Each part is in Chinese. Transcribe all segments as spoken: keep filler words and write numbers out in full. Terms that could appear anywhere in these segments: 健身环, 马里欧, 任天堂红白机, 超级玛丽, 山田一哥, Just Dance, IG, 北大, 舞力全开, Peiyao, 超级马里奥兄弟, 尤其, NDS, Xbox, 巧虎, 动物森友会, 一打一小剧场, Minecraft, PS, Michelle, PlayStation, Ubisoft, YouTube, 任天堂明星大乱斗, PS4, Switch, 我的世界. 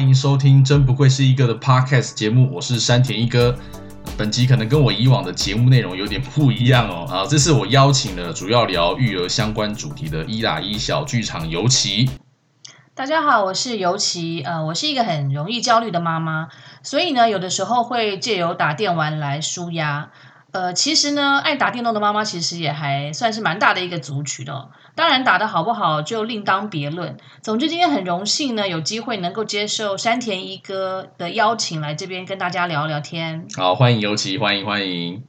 欢迎收听真不愧是一哥的 Podcast 节目，我是山田一哥。本集可能跟我以往的节目内容有点不一样哦。啊，这次我邀请了主要聊育儿相关主题的一打一小剧场尤其。大家好，我是尤其，呃，我是一个很容易焦虑的妈妈，所以呢，有的时候会借由打电玩来抒压。呃，其实呢，爱打电动的妈妈其实也还算是蛮大的一个族群的哦。当然，打得好不好就另当别论。总之，今天很荣幸呢，有机会能够接受山田一哥的邀请，来这边跟大家聊聊天。好，欢迎尤其，欢迎欢迎。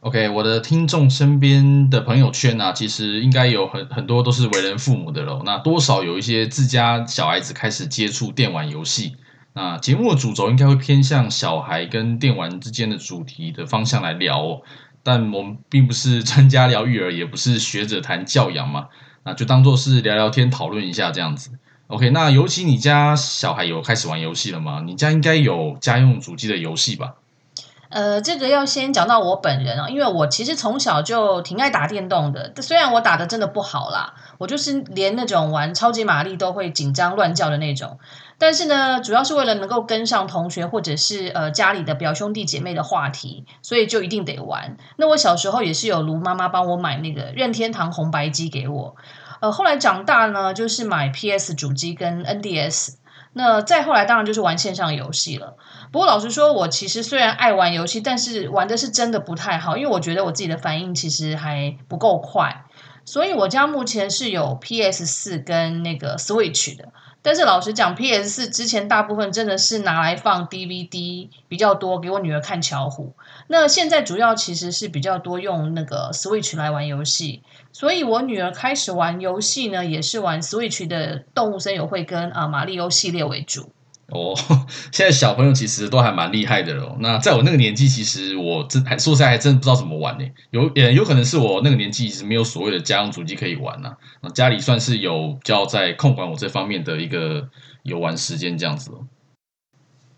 OK， 我的听众身边的朋友圈啊，其实应该有很很多都是为人父母的喽。那多少有一些自家小孩子开始接触电玩游戏。那节目的主轴应该会偏向小孩跟电玩之间的主题的方向来聊哦，但我们并不是专家聊育儿，也不是学者谈教养嘛，那就当作是聊聊天讨论一下这样子。 OK， 那尤其你家小孩有开始玩游戏了吗？你家应该有家用主机的游戏吧？呃，这个要先讲到我本人哦，因为我其实从小就挺爱打电动的，虽然我打的真的不好啦，我就是连那种玩超级玛丽都会紧张乱叫的那种，但是呢，主要是为了能够跟上同学或者是呃家里的表兄弟姐妹的话题，所以就一定得玩。那我小时候也是有卢妈妈帮我买那个任天堂红白机给我，呃，后来长大呢，就是买 P S 主机跟 N D S， 那再后来当然就是玩线上游戏了。不过老实说，我其实虽然爱玩游戏，但是玩的是真的不太好，因为我觉得我自己的反应其实还不够快，所以我家目前是有 P S 四 跟那个 Switch 的。但是老实讲 ，P S 四 之前大部分真的是拿来放 D V D 比较多，给我女儿看巧虎。那现在主要其实是比较多用那个 Switch 来玩游戏，所以我女儿开始玩游戏呢，也是玩 Switch 的动物森友会跟啊马里欧系列为主。哦，现在小朋友其实都还蛮厉害的咯。那在我那个年纪，其实我真还说实在还真不知道怎么玩呢。有也有可能是我那个年纪其实没有所谓的家用主机可以玩啊。那家里算是有比较在控管我这方面的一个游玩时间这样子哦。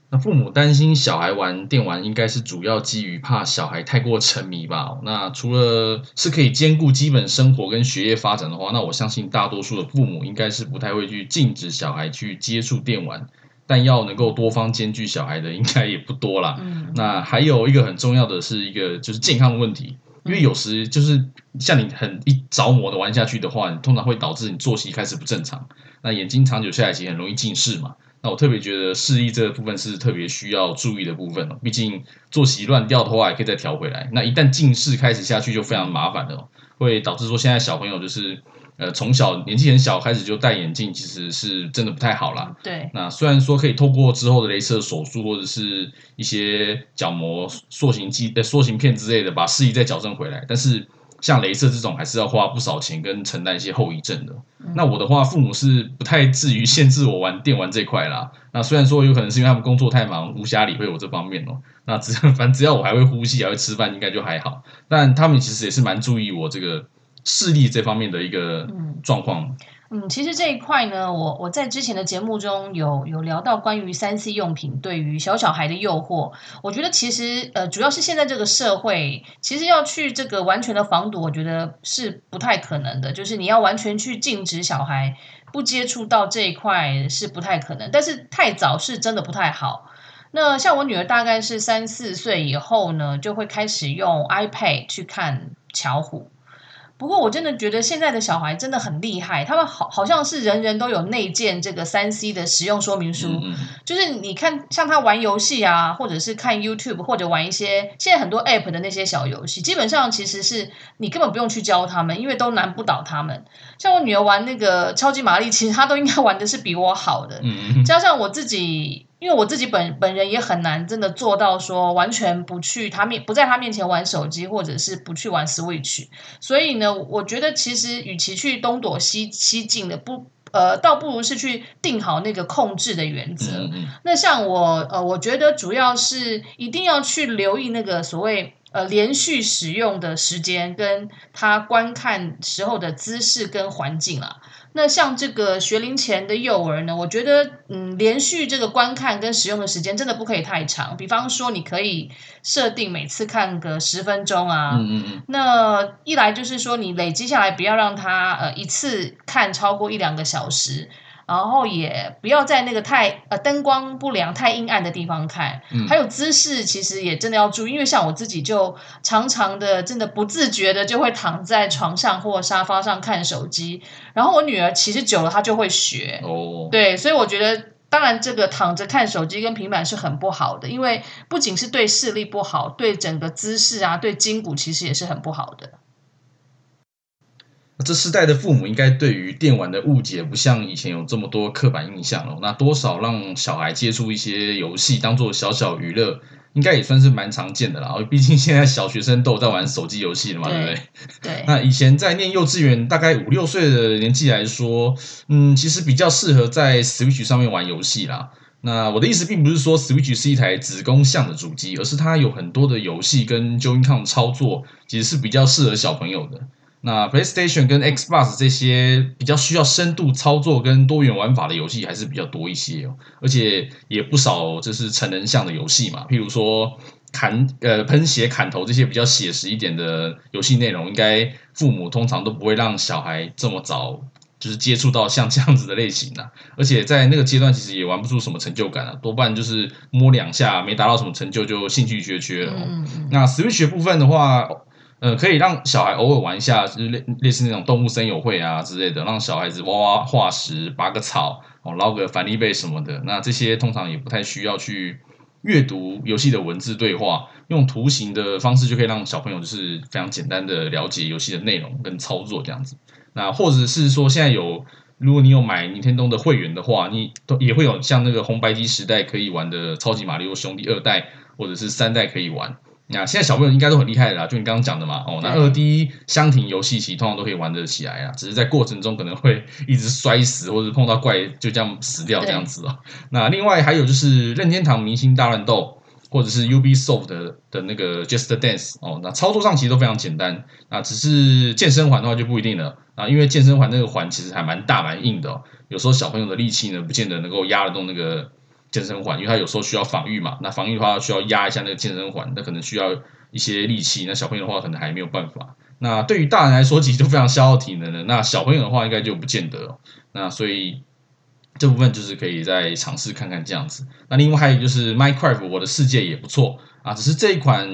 那父母担心小孩玩电玩，应该是主要基于怕小孩太过沉迷吧。那除了是可以兼顾基本生活跟学业发展的话，那我相信大多数的父母应该是不太会去禁止小孩去接触电玩。但要能够多方兼具小孩的应该也不多啦、嗯、那还有一个很重要的是一个就是健康问题，因为有时就是像你很一着魔的玩下去的话，你通常会导致你作息开始不正常，那眼睛长久下来其实很容易近视嘛。那我特别觉得视力这部分是特别需要注意的部分、哦、毕竟作息乱掉的话也可以再调回来，那一旦近视开始下去就非常麻烦了、哦、会导致说现在小朋友就是呃，从小年纪很小开始就戴眼镜，其实是真的不太好啦。对，那虽然说可以透过之后的雷射手术或者是一些角膜塑形剂、呃、塑形片之类的，把视力再矫正回来，但是像雷射这种还是要花不少钱跟承担一些后遗症的、嗯、那我的话父母是不太至于限制我玩电玩这块啦，那虽然说有可能是因为他们工作太忙无暇理会我这方面哦。那只反正只要我还会呼吸还会吃饭应该就还好，但他们其实也是蛮注意我这个视力这方面的一个状况。 嗯, 嗯，其实这一块呢，我我在之前的节目中有有聊到关于 三 C 用品对于小小孩的诱惑，我觉得其实呃，主要是现在这个社会其实要去这个完全的防堵，我觉得是不太可能的，就是你要完全去禁止小孩不接触到这一块是不太可能，但是太早是真的不太好。那像我女儿大概是三四岁以后呢，就会开始用 iPad 去看巧虎。不过我真的觉得现在的小孩真的很厉害，他们好好像是人人都有内建这个 三 C 的使用说明书、嗯嗯、就是你看像他玩游戏啊，或者是看 YouTube 或者玩一些现在很多 App 的那些小游戏，基本上其实是你根本不用去教他们，因为都难不倒他们。像我女儿玩那个超级玛丽，其实她都应该玩的是比我好的、嗯嗯、加上我自己，因为我自己 本, 本人也很难真的做到说完全不去他面不在他面前玩手机，或者是不去玩 Switch， 所以呢我觉得其实与其去东躲西西进的不呃，倒不如是去定好那个控制的原则、嗯嗯、那像我呃，我觉得主要是一定要去留意那个所谓呃连续使用的时间跟他观看时候的姿势跟环境啦。那像这个学龄前的幼儿呢，我觉得嗯，连续这个观看跟使用的时间真的不可以太长，比方说你可以设定每次看个十分钟啊，嗯嗯，那一来就是说你累积下来不要让他呃一次看超过一两个小时，然后也不要在那个太呃灯光不良太阴暗的地方看、嗯、还有姿势其实也真的要注意，因为像我自己就常常的真的不自觉的就会躺在床上或沙发上看手机，然后我女儿其实久了她就会学、哦、对，所以我觉得当然这个躺着看手机跟平板是很不好的，因为不仅是对视力不好，对整个姿势啊，对筋骨其实也是很不好的。这世代的父母应该对于电玩的误解不像以前有这么多刻板印象了，那多少让小孩接触一些游戏当做小小娱乐应该也算是蛮常见的啦，毕竟现在小学生都有在玩手机游戏了嘛， 对, 对不对？对。那以前在念幼稚园大概五六岁的年纪来说，嗯，其实比较适合在 Switch 上面玩游戏啦。那我的意思并不是说 Switch 是一台子宫向的主机，而是它有很多的游戏跟 Joy-Con 操作其实是比较适合小朋友的。那 PlayStation 跟 Xbox 这些比较需要深度操作跟多元玩法的游戏还是比较多一些、哦、而且也不少就是成人向的游戏嘛，譬如说砍呃喷血砍头这些比较写实一点的游戏内容，应该父母通常都不会让小孩这么早就是接触到像这样子的类型啦、啊、而且在那个阶段其实也玩不出什么成就感啦、啊、多半就是摸两下没达到什么成就就兴趣缺缺了、哦嗯嗯、那 Switch 部分的话呃，可以让小孩偶尔玩一下，就是类类似那种动物森友会啊之类的，让小孩子挖挖化石、拔个草、哦、捞个帆立贝什么的。那这些通常也不太需要去阅读游戏的文字对话，用图形的方式就可以让小朋友就是非常简单的了解游戏的内容跟操作这样子。那或者是说，现在有如果你有买Nintendo的会员的话，你也会有像那个红白机时代可以玩的《超级马里奥兄弟》二代或者是三代可以玩。那现在小朋友应该都很厉害的啦，就你刚刚讲的嘛，哦，那 二 D 箱庭游戏其实通常都可以玩得起来啦，只是在过程中可能会一直摔死或者碰到怪就这样死掉这样子哦。那另外还有就是任天堂明星大乱斗或者是 Ubisoft 的, 的那个 Just Dance 哦，那操作上其实都非常简单，那只是健身环的话就不一定了啊，因为健身环那个环其实还蛮大蛮硬的哦，有时候小朋友的力气呢不见得能够压得动那个健身环，因为它有时候需要防御嘛，那防御的话需要压一下那个健身环，那可能需要一些力气，那小朋友的话可能还没有办法，那对于大人来说其实就非常消耗体能了，那小朋友的话应该就不见得、哦、那所以这部分就是可以再尝试看看这样子。那另外还有就是 Minecraft 我的世界也不错啊，只是这一款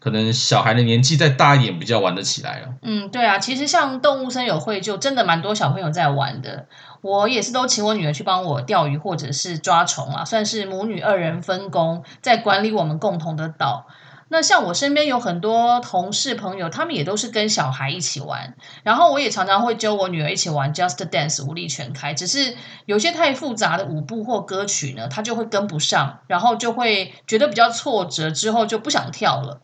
可能小孩的年纪再大一点比较玩得起来了。嗯，对啊，其实像动物森友会就真的蛮多小朋友在玩的，我也是都请我女儿去帮我钓鱼或者是抓虫啊，算是母女二人分工在管理我们共同的岛。那像我身边有很多同事朋友，他们也都是跟小孩一起玩，然后我也常常会揪我女儿一起玩 Just Dance 舞力全开，只是有些太复杂的舞步或歌曲呢，她就会跟不上，然后就会觉得比较挫折，之后就不想跳了。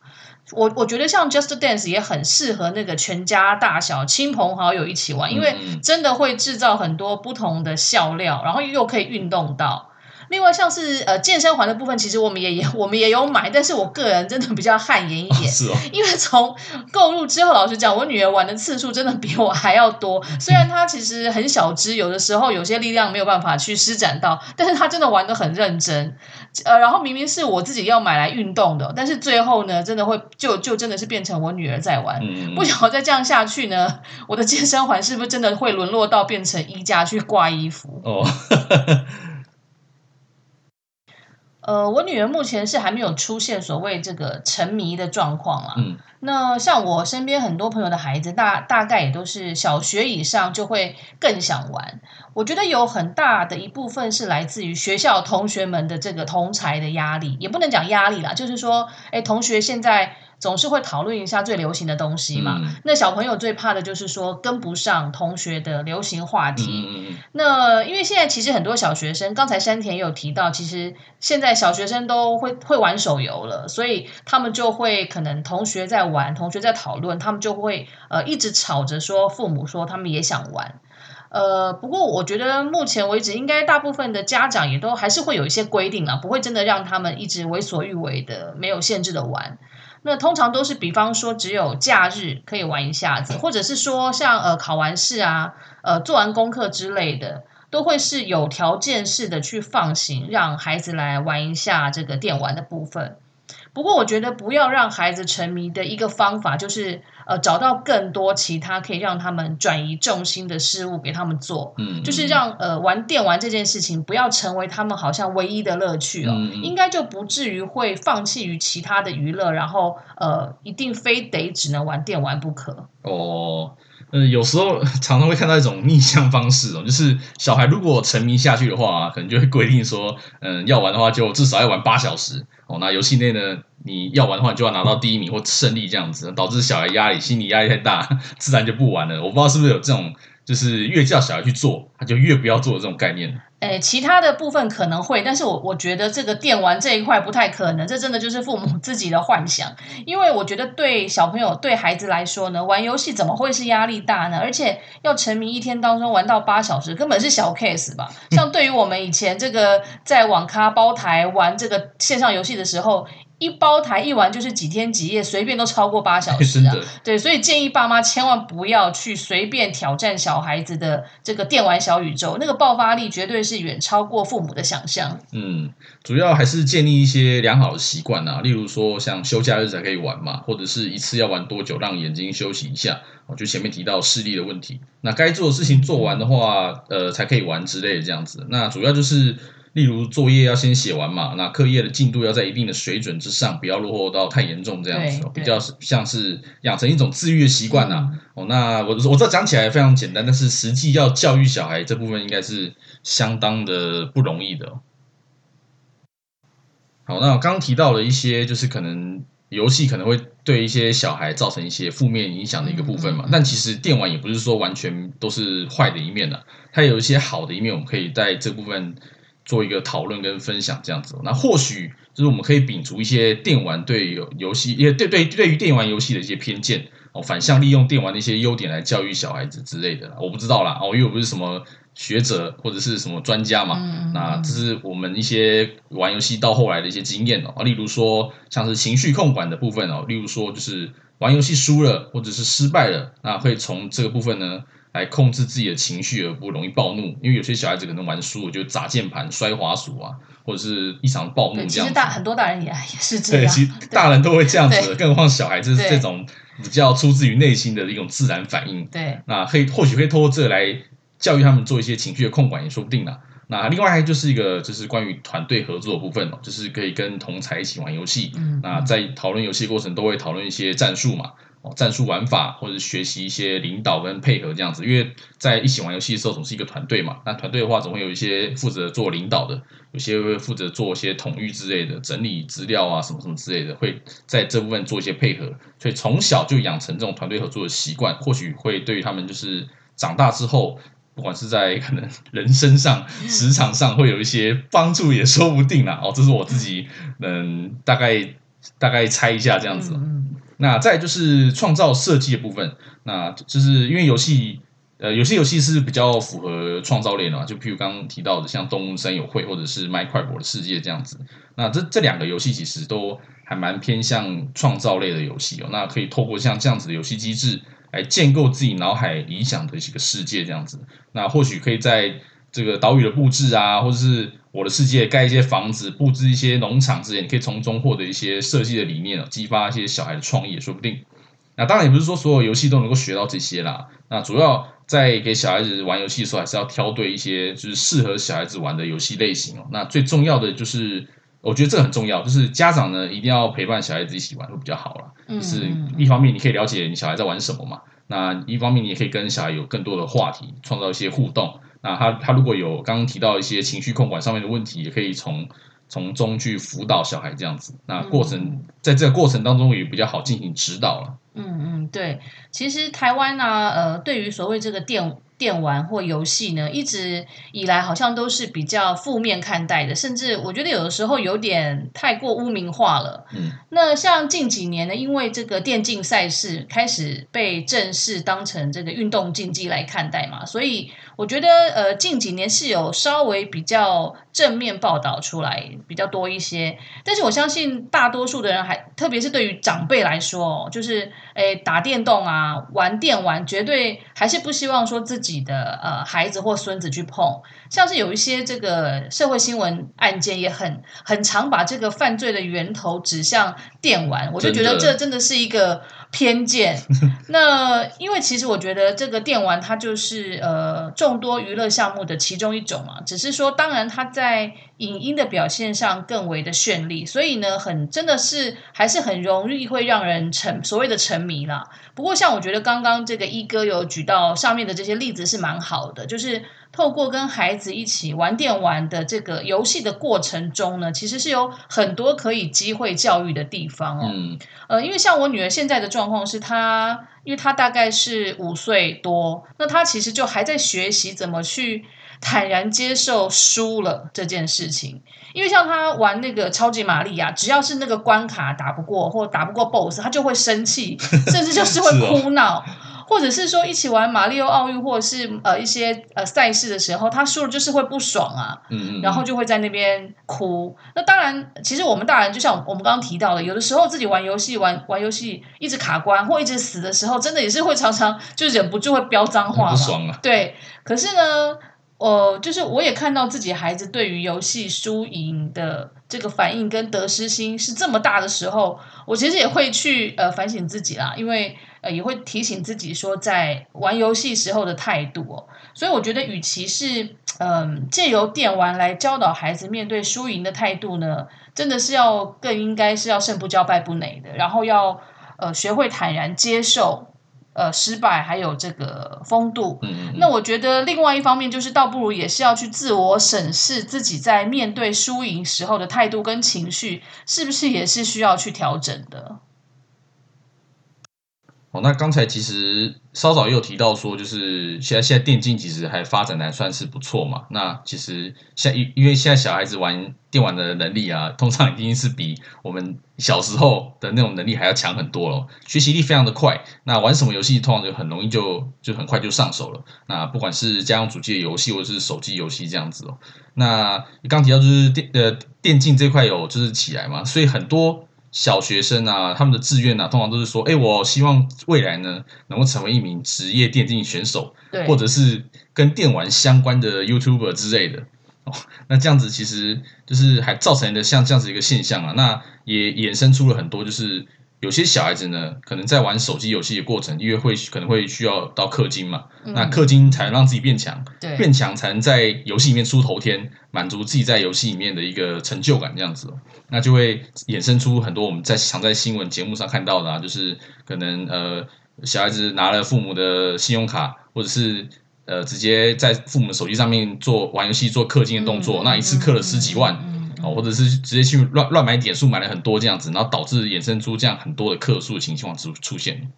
我我觉得像 Just Dance 也很适合那个全家大小亲朋好友一起玩，因为真的会制造很多不同的笑料，然后又可以运动到。另外像是呃健身环的部分，其实我们也也我们也有买，但是我个人真的比较汗颜一点、哦是哦、因为从购入之后，老实讲我女儿玩的次数真的比我还要多，虽然她其实很小只，有的时候有些力量没有办法去施展到，但是她真的玩得很认真呃，然后明明是我自己要买来运动的，但是最后呢真的会就就真的是变成我女儿在玩、嗯、不晓得再这样下去呢，我的健身环是不是真的会沦落到变成衣架去挂衣服哦呃，我女儿目前是还没有出现所谓这个沉迷的状况啦、啊嗯、那像我身边很多朋友的孩子大大概也都是小学以上就会更想玩，我觉得有很大的一部分是来自于学校同学们的这个同侪的压力，也不能讲压力啦，就是说诶同学现在总是会讨论一下最流行的东西嘛、嗯、那小朋友最怕的就是说跟不上同学的流行话题、嗯、那因为现在其实很多小学生，刚才山田也有提到，其实现在小学生都会会玩手游了，所以他们就会可能同学在玩同学在讨论，他们就会呃一直吵着说父母说他们也想玩呃，不过我觉得目前为止应该大部分的家长也都还是会有一些规定啦，不会真的让他们一直为所欲为的没有限制的玩，那通常都是比方说只有假日可以玩一下子，或者是说像呃考完试啊呃做完功课之类的，都会是有条件式的去放行让孩子来玩一下这个电玩的部分。不过我觉得不要让孩子沉迷的一个方法就是呃，找到更多其他可以让他们转移重心的事物给他们做，嗯，就是让呃玩电玩这件事情不要成为他们好像唯一的乐趣哦，嗯、应该就不至于会放弃于其他的娱乐，然后呃一定非得只能玩电玩不可。哦，呃，有时候常常会看到一种逆向方式哦，就是小孩如果沉迷下去的话，可能就会规定说，嗯、呃，要玩的话就至少要玩八小时哦，那游戏内呢？你要玩的话你就要拿到第一名或胜利这样子，导致小孩压力心理压力太大，自然就不玩了。我不知道是不是有这种就是越叫小孩去做他就越不要做的这种概念。诶，其他的部分可能会，但是我我觉得这个电玩这一块不太可能，这真的就是父母自己的幻想。因为我觉得对小朋友对孩子来说呢，玩游戏怎么会是压力大呢？而且要沉迷一天当中玩到八小时根本是小 case 吧。像对于我们以前这个在网咖包台玩这个线上游戏的时候，一包台一玩就是几天几夜，随便都超过八小时啊！对，所以建议爸妈千万不要去随便挑战小孩子的这个电玩小宇宙，那个爆发力绝对是远超过父母的想象。嗯，主要还是建立一些良好的习惯啊，例如说像休假日才可以玩嘛，或者是一次要玩多久，让眼睛休息一下。就前面提到视力的问题，那该做的事情做完的话，呃，才可以玩之类的这样子。那主要就是。例如作业要先写完嘛，那课业的进度要在一定的水准之上，不要落后到太严重这样子，比较像是养成一种自律的习惯啊、嗯哦、那我我知道讲起来非常简单，但是实际要教育小孩这部分应该是相当的不容易的、哦、好，那我刚刚提到了一些就是可能游戏可能会对一些小孩造成一些负面影响的一个部分嘛，但其实电玩也不是说完全都是坏的一面啦、啊、它有一些好的一面，我们可以在这部分做一个讨论跟分享这样子。那或许就是我们可以摒除一些电玩对游戏，也对对对于电玩游戏的一些偏见哦，反向利用电玩的一些优点来教育小孩子之类的。我不知道啦哦，因为我不是什么学者或者是什么专家嘛，嗯、那这是我们一些玩游戏到后来的一些经验哦。例如说像是情绪控管的部分哦，例如说就是玩游戏输了或者是失败了，那会从这个部分呢。来控制自己的情绪而不容易暴怒，因为有些小孩子可能玩输就砸键盘摔滑鼠啊，或者是异常暴怒这样子。其实大很多大人也也是这样，对，其实大人都会这样子，更何况小孩子是这种比较出自于内心的一种自然反应。对，那可以或许可以透过这来教育他们做一些情绪的控管也说不定啦。那另外还就是一个就是关于团队合作的部分、哦、就是可以跟同侪一起玩游戏、嗯、那在讨论游戏过程都会讨论一些战术嘛，战术玩法或者学习一些领导跟配合这样子，因为在一起玩游戏的时候总是一个团队嘛，那团队的话总会有一些负责做领导的，有些会负责做一些统御之类的，整理资料啊什么什么之类的，会在这部分做一些配合，所以从小就养成这种团队合作的习惯，或许会对于他们就是长大之后不管是在可能人生上职场上会有一些帮助也说不定啦、哦、这是我自己嗯大概大概猜一下这样子。那再就是创造设计的部分，那就是因为游戏，呃，有些游戏是比较符合创造类的嘛，就譬如刚刚提到的像《动物森友会》或者是《Minecraft》的世界这样子。那这这两个游戏其实都还蛮偏向创造类的游戏哦。那可以透过像这样子的游戏机制来建构自己脑海理想的一个世界这样子。那或许可以在这个岛屿的布置啊，或者是我的世界盖一些房子布置一些农场之类，你可以从中获得一些设计的理念、哦、激发一些小孩的创意也说不定。那当然也不是说所有游戏都能够学到这些啦，那主要在给小孩子玩游戏的时候还是要挑对一些就是适合小孩子玩的游戏类型、哦、那最重要的就是我觉得这很重要，就是家长呢一定要陪伴小孩子一起玩会比较好啦，就是一方面你可以了解你小孩在玩什么嘛，那一方面你也可以跟小孩有更多的话题，创造一些互动。那他他如果有刚刚提到一些情绪控管上面的问题，也可以从从中去辅导小孩这样子。那过程、嗯、在这个过程当中也比较好进行指导了。嗯嗯，对，其实台湾啊，呃，对于所谓这个电电玩或游戏呢，一直以来好像都是比较负面看待的，甚至我觉得有的时候有点太过污名化了。嗯，那像近几年呢，因为这个电竞赛事开始被正式当成这个运动竞技来看待嘛，所以。我觉得呃，近几年是有稍微比较正面报道出来比较多一些，但是我相信大多数的人还，特别是对于长辈来说，就是诶打电动啊、玩电玩，绝对还是不希望说自己的呃孩子或孙子去碰。像是有一些这个社会新闻案件，也很很常把这个犯罪的源头指向电玩，我就觉得这真的是一个偏见。那因为其实我觉得这个电玩它就是呃众多娱乐项目的其中一种嘛，只是说当然它在在影音的表现上更为的绚丽，所以呢很真的是还是很容易会让人沉所谓的沉迷啦。不过像我觉得刚刚这个一哥有举到上面的这些例子是蛮好的，就是透过跟孩子一起玩电玩的这个游戏的过程中呢，其实是有很多可以机会教育的地方哦。嗯、呃，因为像我女儿现在的状况是她，因为她大概是五岁多，那她其实就还在学习怎么去坦然接受输了这件事情。因为像他玩那个超级玛丽啊，只要是那个关卡打不过或打不过 B O S S， 他就会生气，甚至就是会哭闹、哦、或者是说一起玩马里奥奥运或者是呃一些呃赛事的时候，他输了就是会不爽啊，嗯嗯嗯然后就会在那边哭。那当然其实我们大人就像我们刚刚提到的，有的时候自己玩游戏玩玩游戏一直卡关或一直死的时候，真的也是会常常就忍不住会飙脏话嘛，不爽啊。对，可是呢呃，就是我也看到自己孩子对于游戏输赢的这个反应跟得失心是这么大的时候，我其实也会去呃反省自己啦，因为呃也会提醒自己说在玩游戏时候的态度哦。所以我觉得与其是嗯借由电玩来教导孩子面对输赢的态度呢，真的是要更应该是要胜不骄败不馁的，然后要呃学会坦然接受呃，失败还有这个风度。嗯嗯那我觉得另外一方面就是倒不如也是要去自我审视自己在面对输赢时候的态度跟情绪是不是也是需要去调整的。哦，那刚才其实稍早也有提到说，就是现在现在电竞其实还发展还算是不错嘛。那其实现在因为现在小孩子玩电玩的能力啊，通常一定是比我们小时候的那种能力还要强很多咯。学习力非常的快，那玩什么游戏通常就很容易就就很快就上手了。那不管是家用主机的游戏或者是手机游戏这样子哦。那刚提到就是电呃电竞这块有就是起来嘛，所以很多小学生啊，他们的志愿啊，通常都是说，哎、欸，我希望未来呢，能够成为一名职业电竞选手，或者是跟电玩相关的 YouTuber 之类的。哦，那这样子其实就是还造成了像这样子一个现象啊，那也衍生出了很多，就是有些小孩子呢，可能在玩手机游戏的过程，因为会可能会需要到氪金嘛，嗯、那氪金才能让自己变强，变强才能在游戏里面出头天，满足自己在游戏里面的一个成就感，这样子哦。那就会衍生出很多我们在常在新闻节目上看到的啊，就是可能呃小孩子拿了父母的信用卡，或者是呃直接在父母的手机上面做玩游戏做氪金的动作，嗯、那一次氪了十几万，嗯嗯、哦，或者是直接去乱乱买点数买了很多这样子，然后导致衍生出这样很多的客诉的情况出现。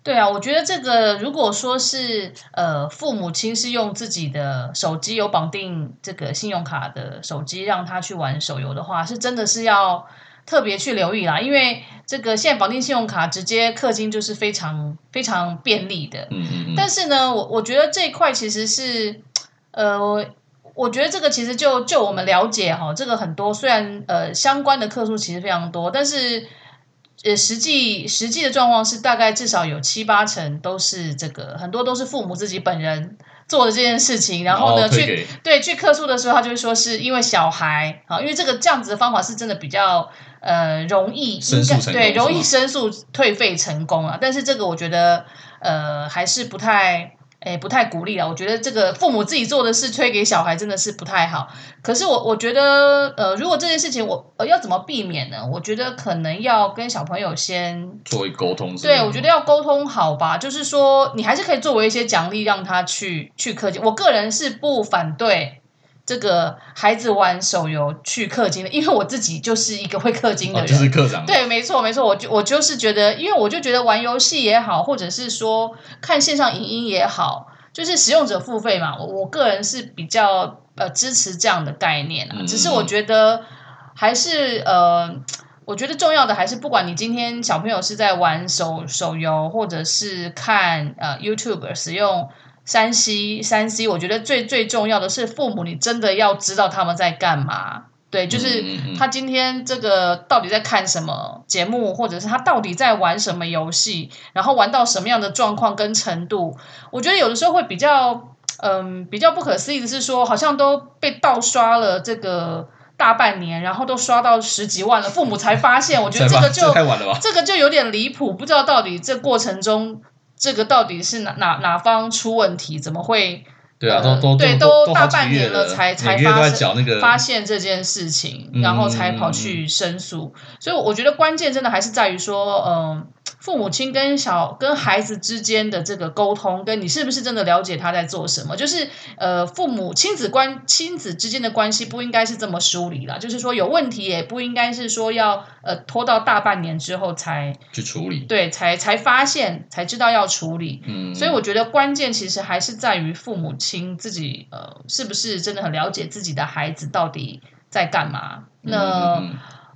对啊，我觉得这个如果说是呃父母亲是用自己的手机有绑定这个信用卡的手机让他去玩手游的话，是真的是要特别去留意啦，因为这个现在绑定信用卡直接氪金就是非常非常便利的。嗯嗯嗯但是呢，我我觉得这一块其实是呃。我觉得这个其实就就我们了解哈，这个很多虽然呃相关的客数其实非常多，但是呃实际实际的状况是大概至少有七八成都是这个，很多都是父母自己本人做的这件事情，然后呢、哦、去对去客诉的时候，他就会说是因为小孩啊，因为这个这样子的方法是真的比较呃容易申诉成功，对容易申诉退费成功啊，但是这个我觉得呃还是不太。诶不太鼓励啦，我觉得这个父母自己做的事推给小孩真的是不太好。可是我我觉得呃如果这件事情我、呃、要怎么避免呢，我觉得可能要跟小朋友先作为沟通，对我觉得要沟通好吧，就是说你还是可以作为一些奖励让他去去氪金，我个人是不反对这个孩子玩手游去氪金的，因为我自己就是一个会氪金的人，哦、就是氪长。对，没错，没错，我就我就是觉得，因为我就觉得玩游戏也好，或者是说看线上影音也好，就是使用者付费嘛，我我个人是比较呃支持这样的概念啊。嗯、只是我觉得还是呃，我觉得重要的还是，不管你今天小朋友是在玩手手游，或者是看呃 YouTube 使用。三 C 三 C， 我觉得最最重要的是父母，你真的要知道他们在干嘛。对，就是他今天这个到底在看什么节目，或者是他到底在玩什么游戏，然后玩到什么样的状况跟程度。我觉得有的时候会比较嗯比较不可思议的是说，好像都被盗刷了这个大半年，然后都刷到十几万了，父母才发现。我觉得这个就这太晚了吧，这个就有点离谱，不知道到底这过程中这个到底是哪哪哪方出问题，怎么会。对啊，都都、呃、对，都大半年了才才发生、那个、发现这件事情，然后才跑去申诉。嗯、所以我觉得关键真的还是在于说，嗯、呃，父母亲跟小跟孩子之间的这个沟通，跟你是不是真的了解他在做什么？就是呃，父母亲子关亲子之间的关系不应该是这么疏离啦，就是说有问题也不应该是说要呃拖到大半年之后才去处理，对，才才发现才知道要处理。嗯，所以我觉得关键其实还是在于父母亲。自己呃，是不是真的很了解自己的孩子到底在干嘛？那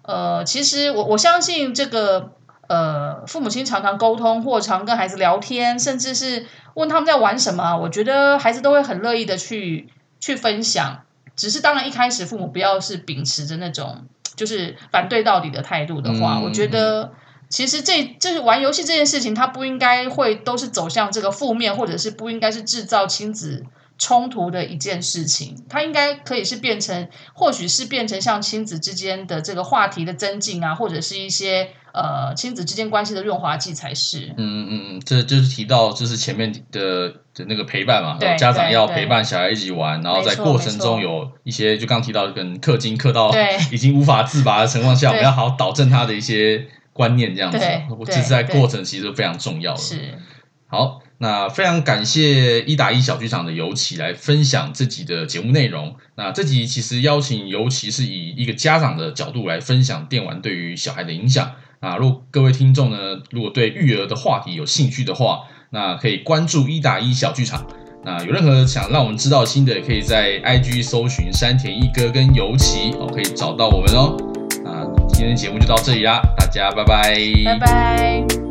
呃，其实我我相信这个呃，父母亲常常沟通或常跟孩子聊天，甚至是问他们在玩什么，我觉得孩子都会很乐意的去去分享。只是当然一开始父母不要是秉持着那种就是反对到底的态度的话，嗯、我觉得。其实这这玩游戏这件事情，它不应该会都是走向这个负面，或者是不应该是制造亲子冲突的一件事情。它应该可以是变成，或许是变成像亲子之间的这个话题的增进啊，或者是一些呃亲子之间关系的润滑剂才是。嗯嗯，这就是提到就是前面的的那个陪伴嘛，家长要陪伴小孩一起玩，然后在过程中有一些就刚提到跟氪金氪到已经无法自拔的情况下，我们要好好导正他的一些。观念这样子，我这是在过程其实非常重要的。是，好，那非常感谢一打一小剧场的尤其来分享自己的节目内容。那这集其实邀请尤其是以一个家长的角度来分享电玩对于小孩的影响。那如果各位听众呢，如果对育儿的话题有兴趣的话，那可以关注一打一小剧场。那有任何想让我们知道新的，也可以在 I G 搜寻山田一哥跟尤其哦，可以找到我们哦。今天的节目就到这里啦，大家拜拜，拜拜。